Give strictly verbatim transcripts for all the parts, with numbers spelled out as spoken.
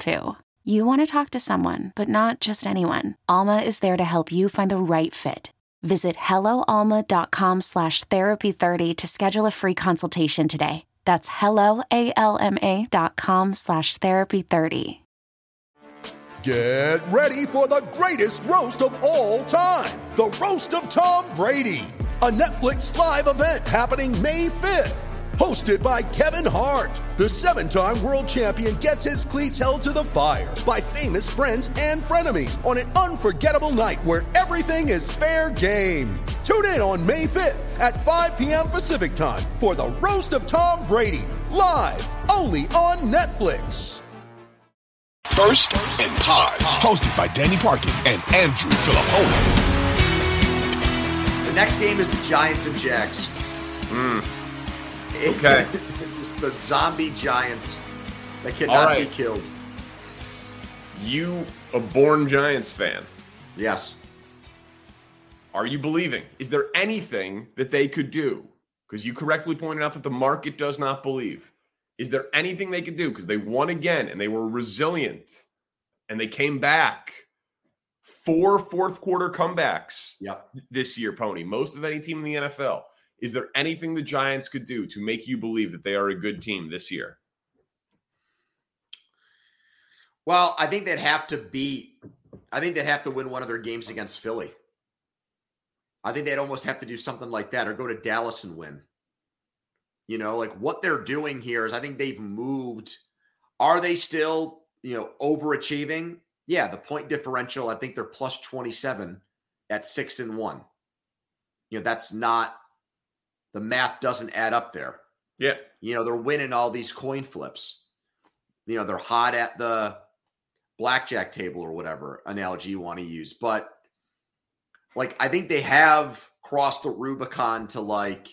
too. You want to talk to someone, but not just anyone. Alma is there to help you find the right fit. Visit HelloAlma.com slash Therapy30 to schedule a free consultation today. That's HelloAlma.com slash Therapy30. Get ready for the greatest roast of all time. The Roast of Tom Brady. A Netflix live event happening May fifth. Hosted by Kevin Hart, the seven-time world champion gets his cleats held to the fire by famous friends and frenemies on an unforgettable night where everything is fair game. Tune in on May fifth at five p.m. Pacific time for The Roast of Tom Brady, live only on Netflix. First and Pod, hosted by Danny Parkin and Andrew Filippone. The next game is the Giants and Jags. Hmm. Okay. It's the zombie Giants that cannot right. be killed. You a born Giants fan? Yes. Are you believing? Is there anything that they could do? Because you correctly pointed out that the market does not believe. Is there anything they could do? Because they won again, and they were resilient, and they came back. Four fourth-quarter comebacks yep. this year, Pony. Most of any team in the N F L. Is there anything the Giants could do to make you believe that they are a good team this year? Well, I think they'd have to beat, I think they'd have to win one of their games against Philly. I think they'd almost have to do something like that or go to Dallas and win. You know, like what they're doing here is I think they've moved. Are they still, you know, overachieving? Yeah, the point differential, I think they're plus twenty-seven at six and one. You know, that's not, the math doesn't add up there. Yeah. You know, they're winning all these coin flips. You know, they're hot at the blackjack table or whatever analogy you want to use. But, like, I think they have crossed the Rubicon to, like,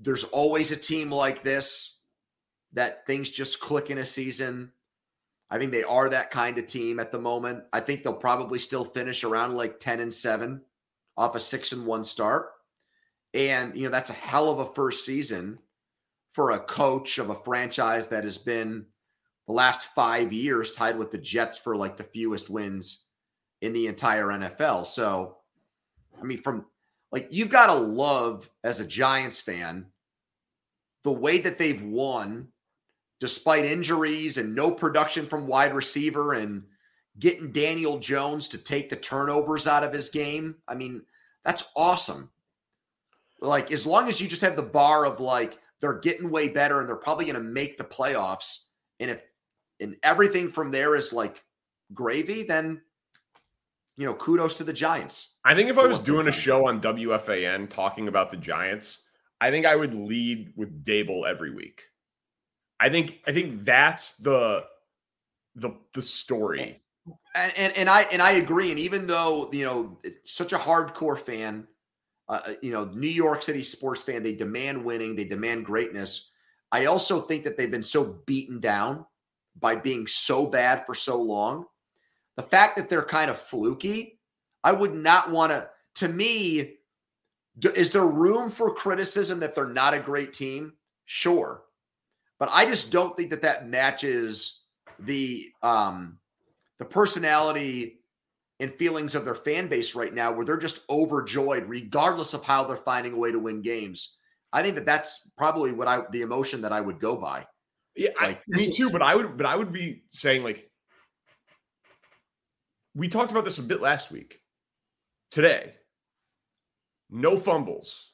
there's always a team like this that things just click in a season. I think they are that kind of team at the moment. I think they'll probably still finish around, like, ten and seven off a six and one start. And, you know, that's a hell of a first season for a coach of a franchise that has been the last five years tied with the Jets for like the fewest wins in the entire N F L. So, I mean, from like, you've got to love as a Giants fan, the way that they've won despite injuries and no production from wide receiver and getting Daniel Jones to take the turnovers out of his game. I mean, that's awesome. Like, as long as you just have the bar of, like, they're getting way better and they're probably going to make the playoffs, and if and everything from there is, like, gravy, then, you know, kudos to the Giants. I think if I was doing a show on W F A N talking about the Giants, I think I would lead with Daboll every week. I think I think that's the the the story. And, and, and, I, and I agree, and even though, you know, such a hardcore fan – Uh, you know, New York City sports fan, they demand winning, they demand greatness. I also think that they've been so beaten down by being so bad for so long. The fact that they're kind of fluky, I would not want to, to me, do, is there room for criticism that they're not a great team? Sure. But I just don't think that that matches the um, the personality and feelings of their fan base right now where they're just overjoyed regardless of how they're finding a way to win games. I think that that's probably what I, the emotion that I would go by. Yeah, like, I, me too. But I would, but I would be saying, like, we talked about this a bit last week. Today, no fumbles,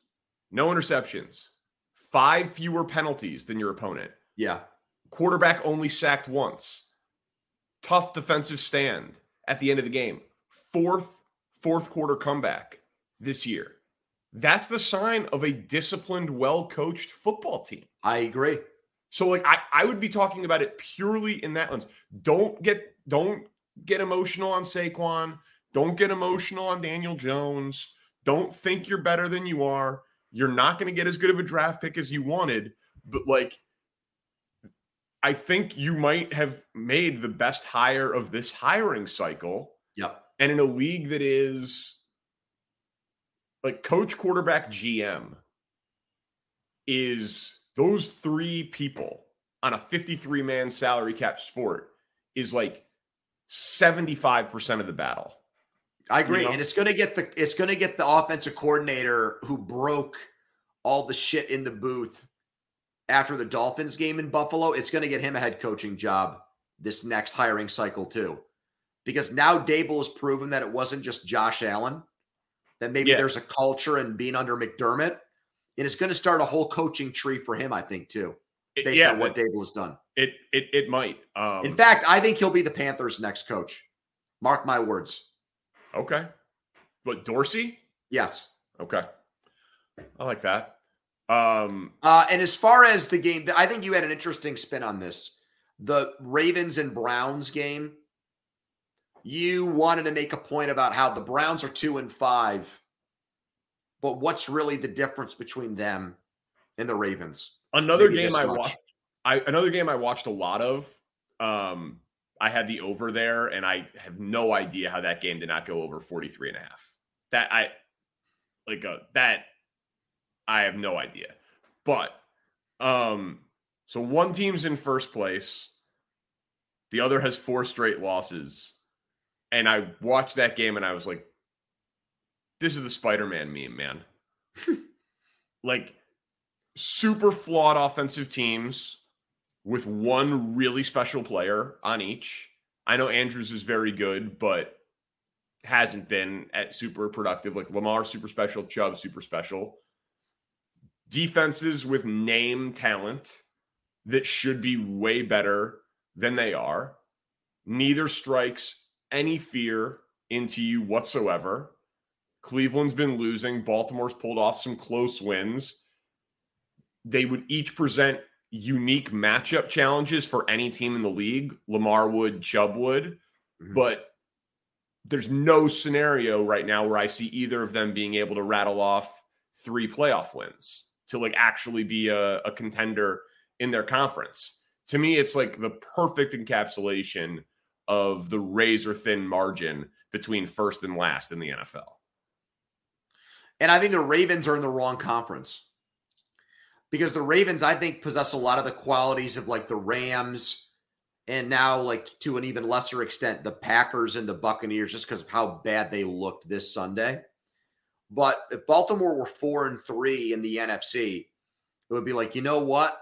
no interceptions, five fewer penalties than your opponent. Yeah. Quarterback only sacked once. Tough defensive stand at the end of the game. Fourth, fourth quarter comeback this year. That's the sign of a disciplined, well-coached football team. I agree. So, like, I, I would be talking about it purely in that lens. Don't get don't get emotional on Saquon. Don't get emotional on Daniel Jones. Don't think you're better than you are. You're not going to get as good of a draft pick as you wanted. But, like, I think you might have made the best hire of this hiring cycle. Yep. And in a league that is, like, coach, quarterback, G M is those three people on a fifty-three man salary cap sport is like seventy-five percent of the battle. I agree. You know? And it's going to get the, it's going to get the offensive coordinator who broke all the shit in the booth after the Dolphins game in Buffalo. It's going to get him a head coaching job this next hiring cycle too, because now Daboll has proven that it wasn't just Josh Allen. That maybe yeah. there's a culture and being under McDermott. And it's going to start a whole coaching tree for him, I think, too, based it, yeah, on what Daboll has done. It it it might. Um, In fact, I think he'll be the Panthers' next coach. Mark my words. Okay. But Dorsey? Yes. Okay. I like that. Um, uh, and as far as the game, I think you had an interesting spin on this. The Ravens and Browns game. You wanted to make a point about how the Browns are two and five, but what's really the difference between them and the Ravens? Another Maybe game I much. watched, I, another game I watched a lot of. Um, I had the over there, and I have no idea how that game did not go over forty-three and a half. That I like a, that. I have no idea, but um, so one team's in first place, the other has four straight losses. And I watched that game and I was like, this is the Spider-Man meme, man. Like, super flawed offensive teams with one really special player on each. I know Andrews is very good, but hasn't been at super productive. Like, Lamar, super special. Chubb, super special. Defenses with name talent that should be way better than they are. Neither strikes any fear into you whatsoever. Cleveland's been losing. Baltimore's pulled off some close wins. They would each present unique matchup challenges for any team in the league. Lamar would, Chubb would. Mm-hmm. But there's no scenario right now where I see either of them being able to rattle off three playoff wins to, like, actually be a, a contender in their conference. To me, it's like the perfect encapsulation of the razor thin margin between first and last in the N F L. And I think the Ravens are in the wrong conference, because the Ravens, I think, possess a lot of the qualities of, like, the Rams, and now, like, to an even lesser extent, the Packers and the Buccaneers, just because of how bad they looked this Sunday. But if Baltimore were four and three in the N F C, it would be like, you know what?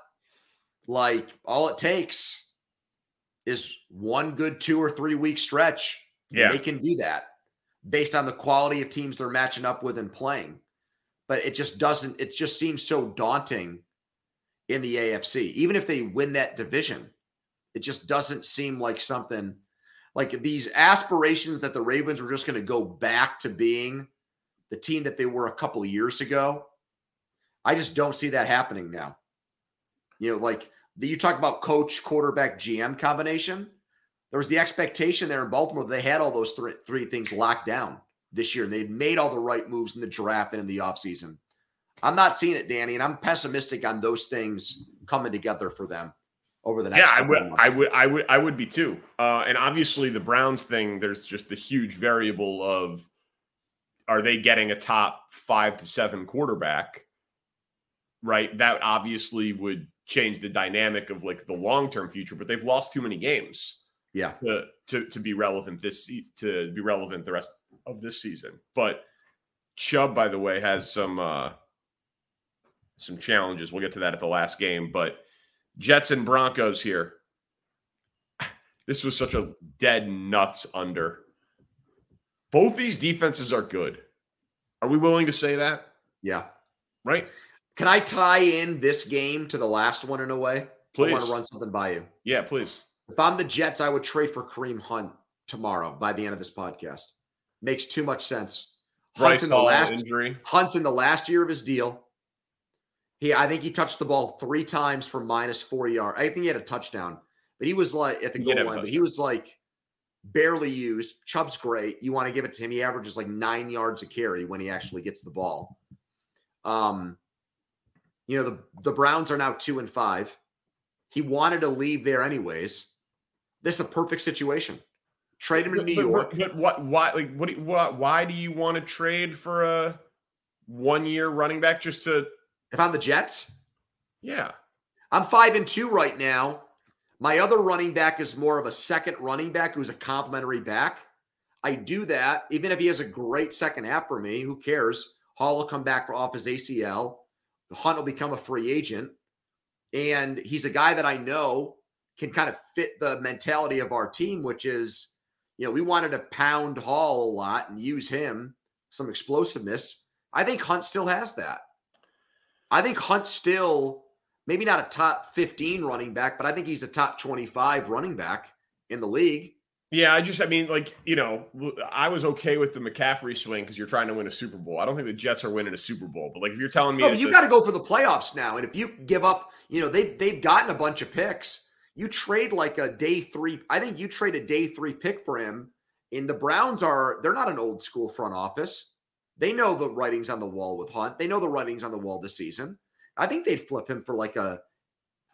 Like, all it takes is one good two or three week stretch. Yeah. They can do that based on the quality of teams they're matching up with and playing. But it just doesn't, it just seems so daunting in the A F C. Even if they win that division, it just doesn't seem like something, like these aspirations that the Ravens were just going to go back to being the team that they were a couple of years ago. I just don't see that happening now. You know, like, you talk about coach, quarterback, G M combination. There was the expectation there in Baltimore that they had all those three, three things locked down this year. And they made all the right moves in the draft and in the offseason. I'm not seeing it, Danny, and I'm pessimistic on those things coming together for them over the next yeah, I would, months. I would, I would, I would be too. Uh, and obviously the Browns thing, there's just the huge variable of, are they getting a top five to seven quarterback? Right. That obviously would change the dynamic of, like, the long-term future, but they've lost too many games yeah to, to to be relevant this to be relevant the rest of this season. But Chubb, by the way, has some uh some challenges. We'll get to that at the last game, but Jets and Broncos here. This was such a dead nuts under. Both these defenses are good. Are we willing to say that? Yeah. Right? Can I tie in this game to the last one in a way? Please. I want to run something by you. Yeah, please. If I'm the Jets, I would trade for Kareem Hunt tomorrow by the end of this podcast. Makes too much sense. Hunt's in the last injury. Hunt's in the last year of his deal. He, I think he touched the ball three times for minus four yards. I think he had a touchdown, but he was like at the goal line. But he was like barely used. Chubb's great. You want to give it to him. He averages like nine yards a carry when he actually gets the ball. Um, you know, the the Browns are now two and five. He wanted to leave there anyways. This is the perfect situation. Trade him to New York. But what? Why? Like, what? Do, what? Why do you want to trade for a one-year running back just to? If I'm the Jets? Yeah. I'm five and two right now. My other running back is more of a second running back who's a complimentary back. I do that. Even if he has a great second half for me, who cares? Hall will come back off his A C L. Hunt will become a free agent. And he's a guy that I know can kind of fit the mentality of our team, which is, you know, we wanted to pound Hall a lot and use him, some explosiveness. I think Hunt still has that. I think Hunt's still maybe not a top fifteen running back, but I think he's a top twenty-five running back in the league. Yeah, I just, I mean, like, you know, I was okay with the McCaffrey swing because you're trying to win a Super Bowl. I don't think the Jets are winning a Super Bowl, but like if you're telling me, no, you got to go for the playoffs now, and if you give up, you know, they've they've gotten a bunch of picks. You trade like a day three. I think you trade a day three pick for him. And the Browns are, they're not an old school front office. They know the writing's on the wall with Hunt. They know the writing's on the wall this season. I think they'd flip him for like a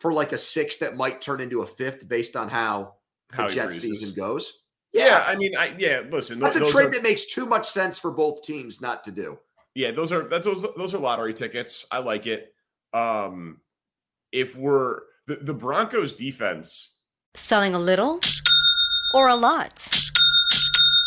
for like a sixth that might turn into a fifth based on how the how Jets season goes. Yeah, yeah, I mean, I yeah, listen. That's those, a trade are, that makes too much sense for both teams not to do. Yeah, those are that's those those are lottery tickets. I like it. Um, if we're the, the Broncos defense. Selling a little or a lot.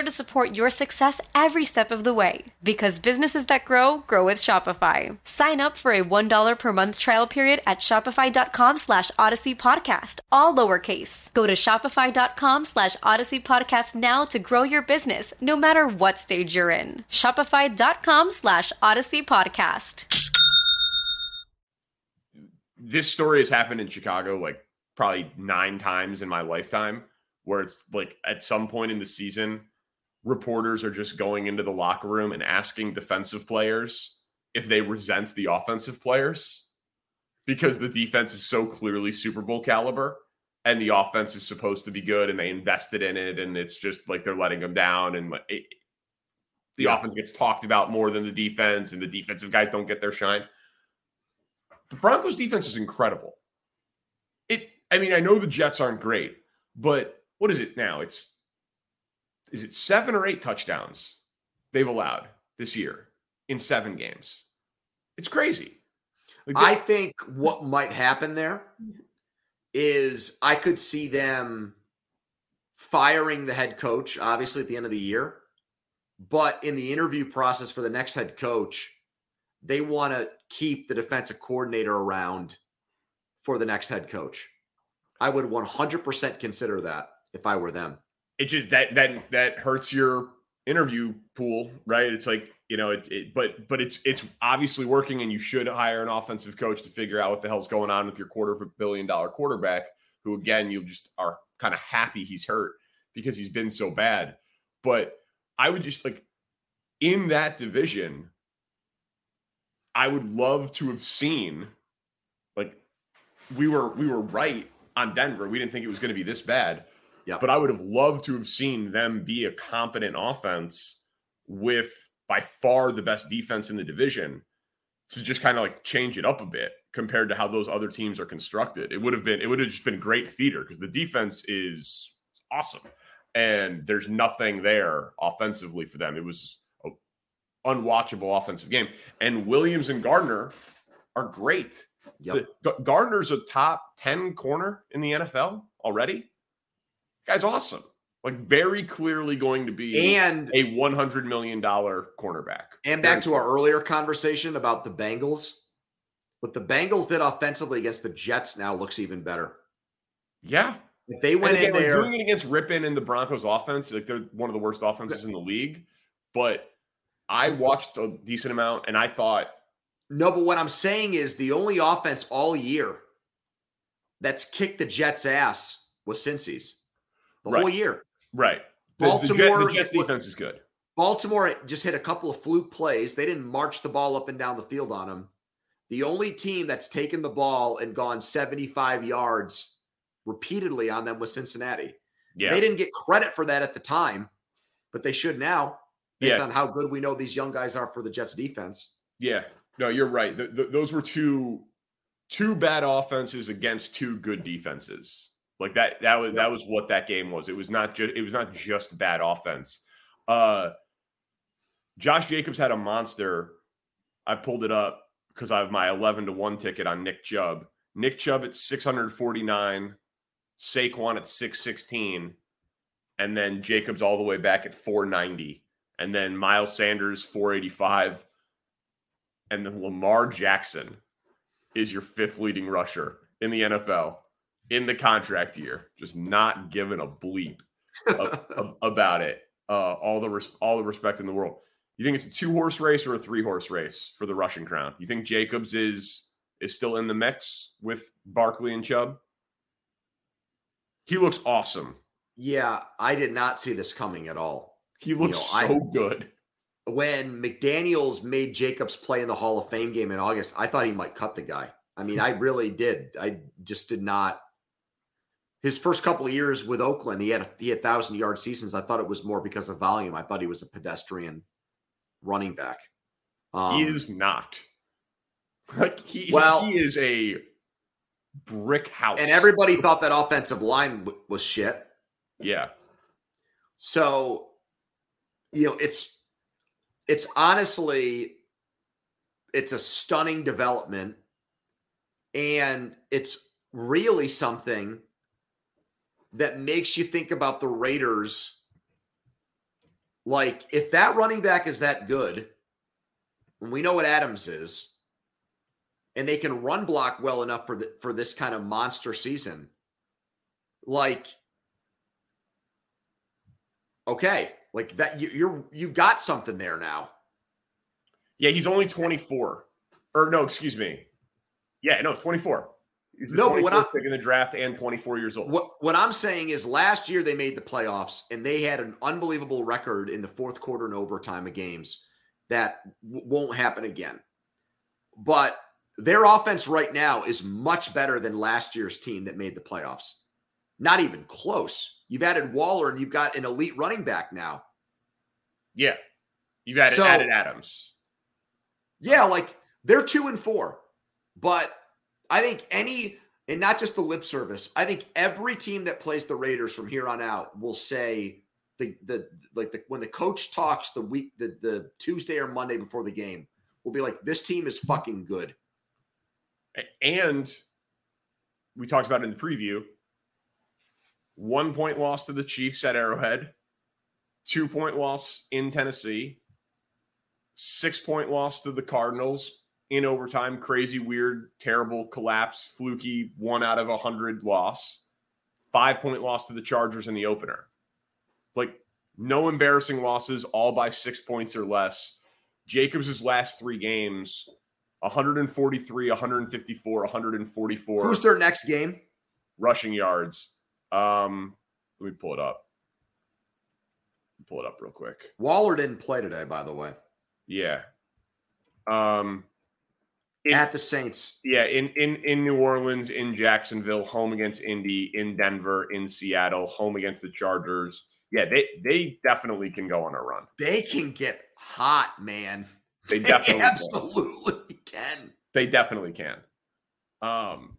to support your success every step of the way. Because businesses that grow, grow with Shopify. Sign up for a one dollar per month trial period at shopify.com slash Odyssey Podcast, all lowercase. Go to shopify.com slash Odyssey Podcast now to grow your business, no matter what stage you're in. Shopify.com slash Odyssey Podcast. This story has happened in Chicago like probably nine times in my lifetime, where it's like at some point in the season, reporters are just going into the locker room and asking defensive players if they resent the offensive players, because the defense is so clearly Super Bowl caliber and the offense is supposed to be good and they invested in it, and it's just like they're letting them down, and like it, the yeah. offense gets talked about more than the defense, and the defensive guys don't get their shine. The Broncos defense is incredible. It, I mean, I know the Jets aren't great, but what is it now? It's is it seven or eight touchdowns they've allowed this year in seven games? It's crazy. Like I think what might happen there is I could see them firing the head coach, obviously, at the end of the year. But in the interview process for the next head coach, they want to keep the defensive coordinator around for the next head coach. I would one hundred percent consider that. If I were them, it just that that that hurts your interview pool, right? It's like You know, it, it, but but it's it's obviously working, and you should hire an offensive coach to figure out what the hell's going on with your quarter of a billion dollar quarterback, who, again, you just are kind of happy he's hurt because he's been so bad. But I would just, like, in that division, I would love to have seen, like, we were we were right on Denver. We didn't think it was going to be this bad. Yeah. But I would have loved to have seen them be a competent offense with by far the best defense in the division, to just kind of like change it up a bit compared to how those other teams are constructed. It would have been, it would have just been great theater, because the defense is awesome and there's nothing there offensively for them. It was an unwatchable offensive game, and Williams and Gardner are great. Yep. The, Gardner's a top ten corner in the N F L already. The guy's awesome. Like, very clearly going to be and, a one hundred million dollars cornerback. And back to our earlier conversation about the Bengals. What the Bengals did offensively against the Jets now looks even better. Yeah. If they went again, in there. Like, doing it against Rippon and the Broncos offense, like, they're one of the worst offenses in the league. But I watched a decent amount, and I thought. No, but what I'm saying is the only offense all year that's kicked the Jets' ass was Cincy's. The right. whole year. Right. Baltimore, the, the Jets defense is good. Baltimore just hit a couple of fluke plays. They didn't march the ball up and down the field on them. The only team that's taken the ball and gone seventy-five yards repeatedly on them was Cincinnati. Yeah. They didn't get credit for that at the time, but they should now, based yeah. on how good we know these young guys are for the Jets defense. Yeah. No, you're right. The, the, those were two two bad offenses against two good defenses. Like that, that was, that was what that game was. It was not just, it was not just bad offense. Uh, Josh Jacobs had a monster. I pulled it up because I have my eleven to one ticket on Nick Chubb. Nick Chubb at six hundred forty-nine, Saquon at six sixteen, and then Jacobs all the way back at four ninety. And then Miles Sanders, four eighty-five. And then Lamar Jackson is your fifth leading rusher in the N F L. In the contract year, just not giving a bleep of, of, about it. Uh, all the res- all the respect in the world. You think it's a two horse race or a three horse race for the Russian crown? You think Jacobs is is still in the mix with Barkley and Chubb? He looks awesome. Yeah, I did not see this coming at all. He looks you know, so I, good. When McDaniels made Jacobs play in the Hall of Fame game in August, I thought he might cut the guy. I mean, I really did. I just did not. His first couple of years with Oakland, he had a, he had thousand yard seasons. I thought it was more because of volume. I thought he was a pedestrian running back. Um, he is not. Like he, well, he is a brick house. And everybody thought that offensive line w- was shit. Yeah. So, you know, it's it's honestly it's a stunning development, and it's really something that makes you think about the Raiders. Like, if that running back is that good, and we know what Adams is, and they can run block well enough for the, for this kind of monster season, like, okay, like that, you, you're, you've got something there now. Yeah, he's only twenty-four. Or no, excuse me. Yeah, no, twenty-four. No, but what I'm picking the draft and twenty-four years old. What, what I'm saying is last year they made the playoffs and they had an unbelievable record in the fourth quarter and overtime of games that w- won't happen again. But their offense right now is much better than last year's team that made the playoffs. Not even close. You've added Waller and you've got an elite running back now. Yeah. You've added, so, added Adams. Yeah, like they're two and four, but I think any, and not just the lip service, I think every team that plays the Raiders from here on out will say the the like the, when the coach talks the week the the Tuesday or Monday before the game, will be like, this team is fucking good. And we talked about it in the preview. One point loss to the Chiefs at Arrowhead, two point loss in Tennessee, six point loss to the Cardinals. In overtime, crazy, weird, terrible, collapse, fluky, one out of a hundred loss, five-point loss to the Chargers in the opener. Like, no embarrassing losses, all by six points or less. Jacobs' last three games, one forty-three, one fifty-four, one forty-four. Who's their next game? Rushing yards. Um, let me pull it up. Pull it up real quick. Waller didn't play today, by the way. Yeah. Um, in, at the Saints. Yeah, in, in, in New Orleans, in Jacksonville, home against Indy, in Denver, in Seattle, home against the Chargers. Yeah, they, they definitely can go on a run. They can get hot, man. They definitely they absolutely can. can. They definitely can. Um,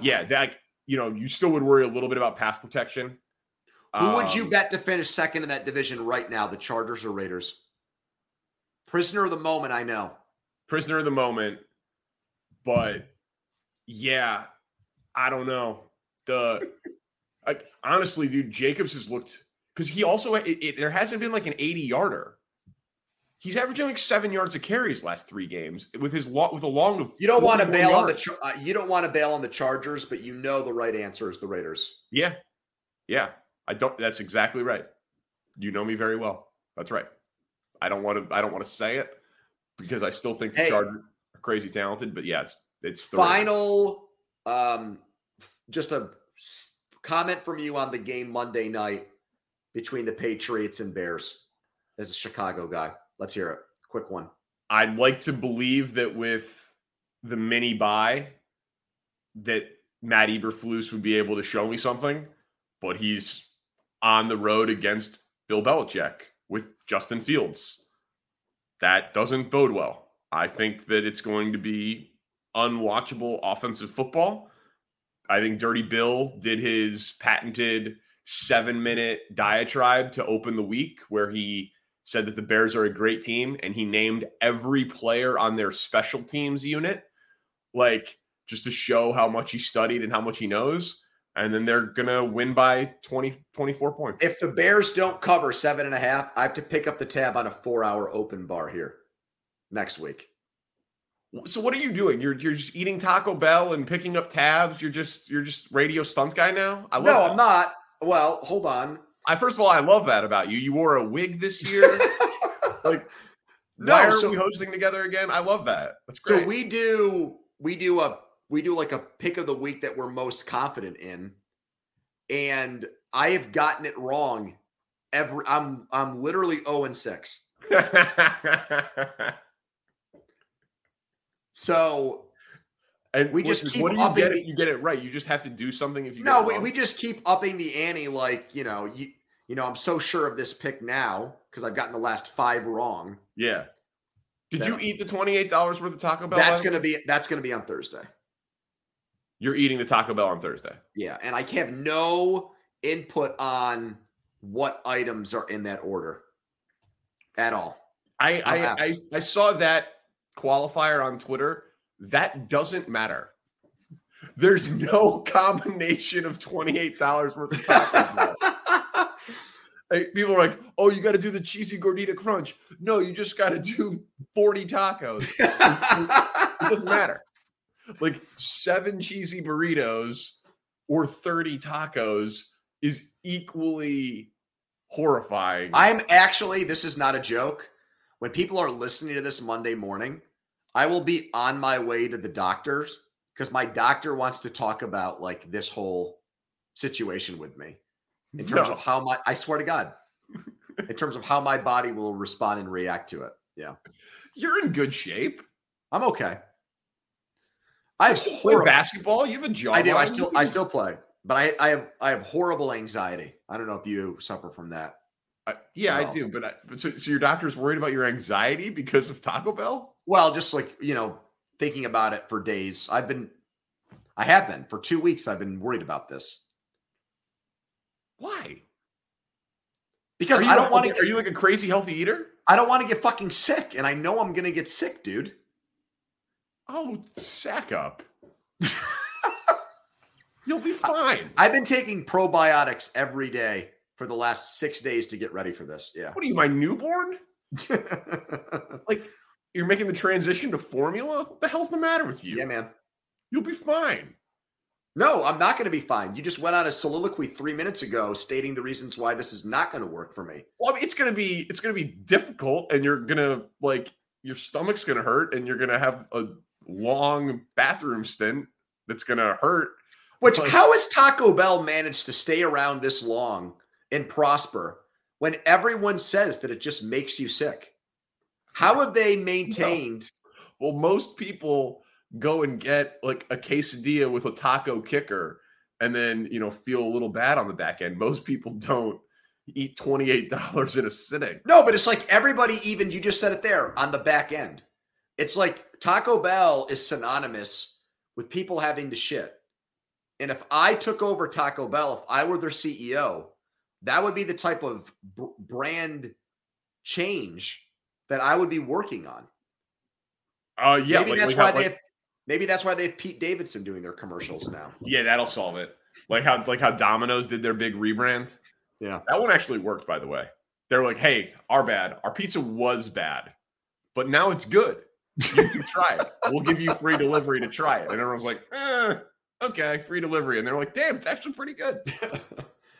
yeah, that, you know, you still would worry a little bit about pass protection. Who um, would you bet to finish second in that division right now, the Chargers or Raiders? Prisoner of the moment, I know. Prisoner of the moment, but yeah, I don't know. The like, honestly, dude, Jacobs has looked – because he also it, – it, there hasn't been like an eighty-yarder. He's averaging like seven yards of carries last three games with his lo- with a long of you don't want to bail yards. on the char- uh, you don't want to bail on the Chargers, but you know the right answer is the Raiders. Yeah, yeah, I don't. That's exactly right. You know me very well. That's right. I don't want to. I don't want to say it because I still think the hey, Chargers are crazy talented. But yeah, it's it's final. Um, just a comment from you on the game Monday night between the Patriots and Bears as a Chicago guy. Let's hear it. Quick one. I'd like to believe that with the mini bye, that Matt Eberflus would be able to show me something, but he's on the road against Bill Belichick with Justin Fields. That doesn't bode well. I think that it's going to be unwatchable offensive football. I think Dirty Bill did his patented seven-minute diatribe to open the week where he said that the Bears are a great team, and he named every player on their special teams unit, like just to show how much he studied and how much he knows. And then they're going to win by twenty, twenty-four points. If the Bears don't cover seven and a half, I have to pick up the tab on a four-hour open bar here next week. So what are you doing? You're you're just eating Taco Bell and picking up tabs? You're just you're just radio stunt guy now? I love No, that. I'm not. Well, hold on. I, first of all, I love that about you. You wore a wig this year. like, no, why are so, we hosting together again? I love that. That's great. So we do, we do a, we do like a pick of the week that we're most confident in, and I have gotten it wrong. Every I'm, I'm literally zero and six. so. And we just keep what do you upping get it? You get it right. You just have to do something if you no, get it No, we, we just keep upping the ante like, you know, you, you know, I'm so sure of this pick now because I've gotten the last five wrong. Yeah. Did that, you eat the twenty-eight dollars worth of Taco Bell? That's going to be that's going to be on Thursday. You're eating the Taco Bell on Thursday. Yeah, and I have no input on what items are in that order at all. I I, I I saw that qualifier on Twitter. That doesn't matter. There's no combination of twenty-eight dollars worth of Taco Bell. Like, people are like, oh, you got to do the cheesy gordita crunch. No, you just got to do forty tacos. It doesn't matter. Like seven cheesy burritos or thirty tacos is equally horrifying. I'm actually, this is not a joke. When people are listening to this Monday morning, I will be on my way to the doctor's because my doctor wants to talk about like this whole situation with me in terms no. of how my, I swear to God, in terms of how my body will respond and react to it. Yeah. You're in good shape. I'm okay. I have horrible basketball. You have a job. I do. I still, I still play, but I, I have, I have horrible anxiety. I don't know if you suffer from that. Uh, yeah, no. I do. But, I, but so, so your doctor's worried about your anxiety because of Taco Bell? Well, just like, you know, thinking about it for days. I've been, I have been for two weeks. I've been worried about this. Why? Because I don't want to. Are you like a crazy healthy eater? I don't want to get fucking sick. And I know I'm going to get sick, dude. Oh, sack up. You'll be fine. I, I've been taking probiotics every day for the last six days to get ready for this. Yeah. What are you, my newborn? Like. You're making the transition to formula? What the hell's the matter with you? Yeah, man. You'll be fine. No, I'm not going to be fine. You just went on a soliloquy three minutes ago stating the reasons why this is not going to work for me. Well, I mean, it's going to be it's going to be difficult, and you're going to like your stomach's going to hurt and you're going to have a long bathroom stint that's going to hurt. Which, like, how has Taco Bell managed to stay around this long and prosper when everyone says that it just makes you sick? How have they maintained? No. Well, most people go and get like a quesadilla with a taco kicker and then, you know, feel a little bad on the back end. Most people don't eat twenty-eight dollars in a sitting. No, but it's like everybody, even you just said it there, on the back end. It's like Taco Bell is synonymous with people having to shit. And if I took over Taco Bell, if I were their C E O, that would be the type of b- brand change that I would be working on. Uh, yeah, maybe like, that's why have, they have, like, maybe that's why they have Pete Davidson doing their commercials now. Yeah, that'll solve it. Like how like how Domino's did their big rebrand. Yeah, that one actually worked, by the way. They're like, "Hey, our bad. Our pizza was bad, but now it's good. You can try it. We'll give you free delivery to try it." And everyone's like, eh, "Okay, free delivery." And they're like, "Damn, it's actually pretty good."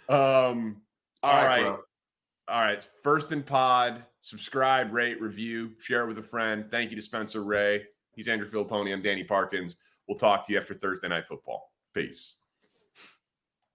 um, all, all right, right. all right. First and Pod. Subscribe, rate, review, share it with a friend. Thank you to Spencer Ray. He's Andrew Filippone. I'm Danny Parkins. We'll talk to you after Thursday Night Football. Peace.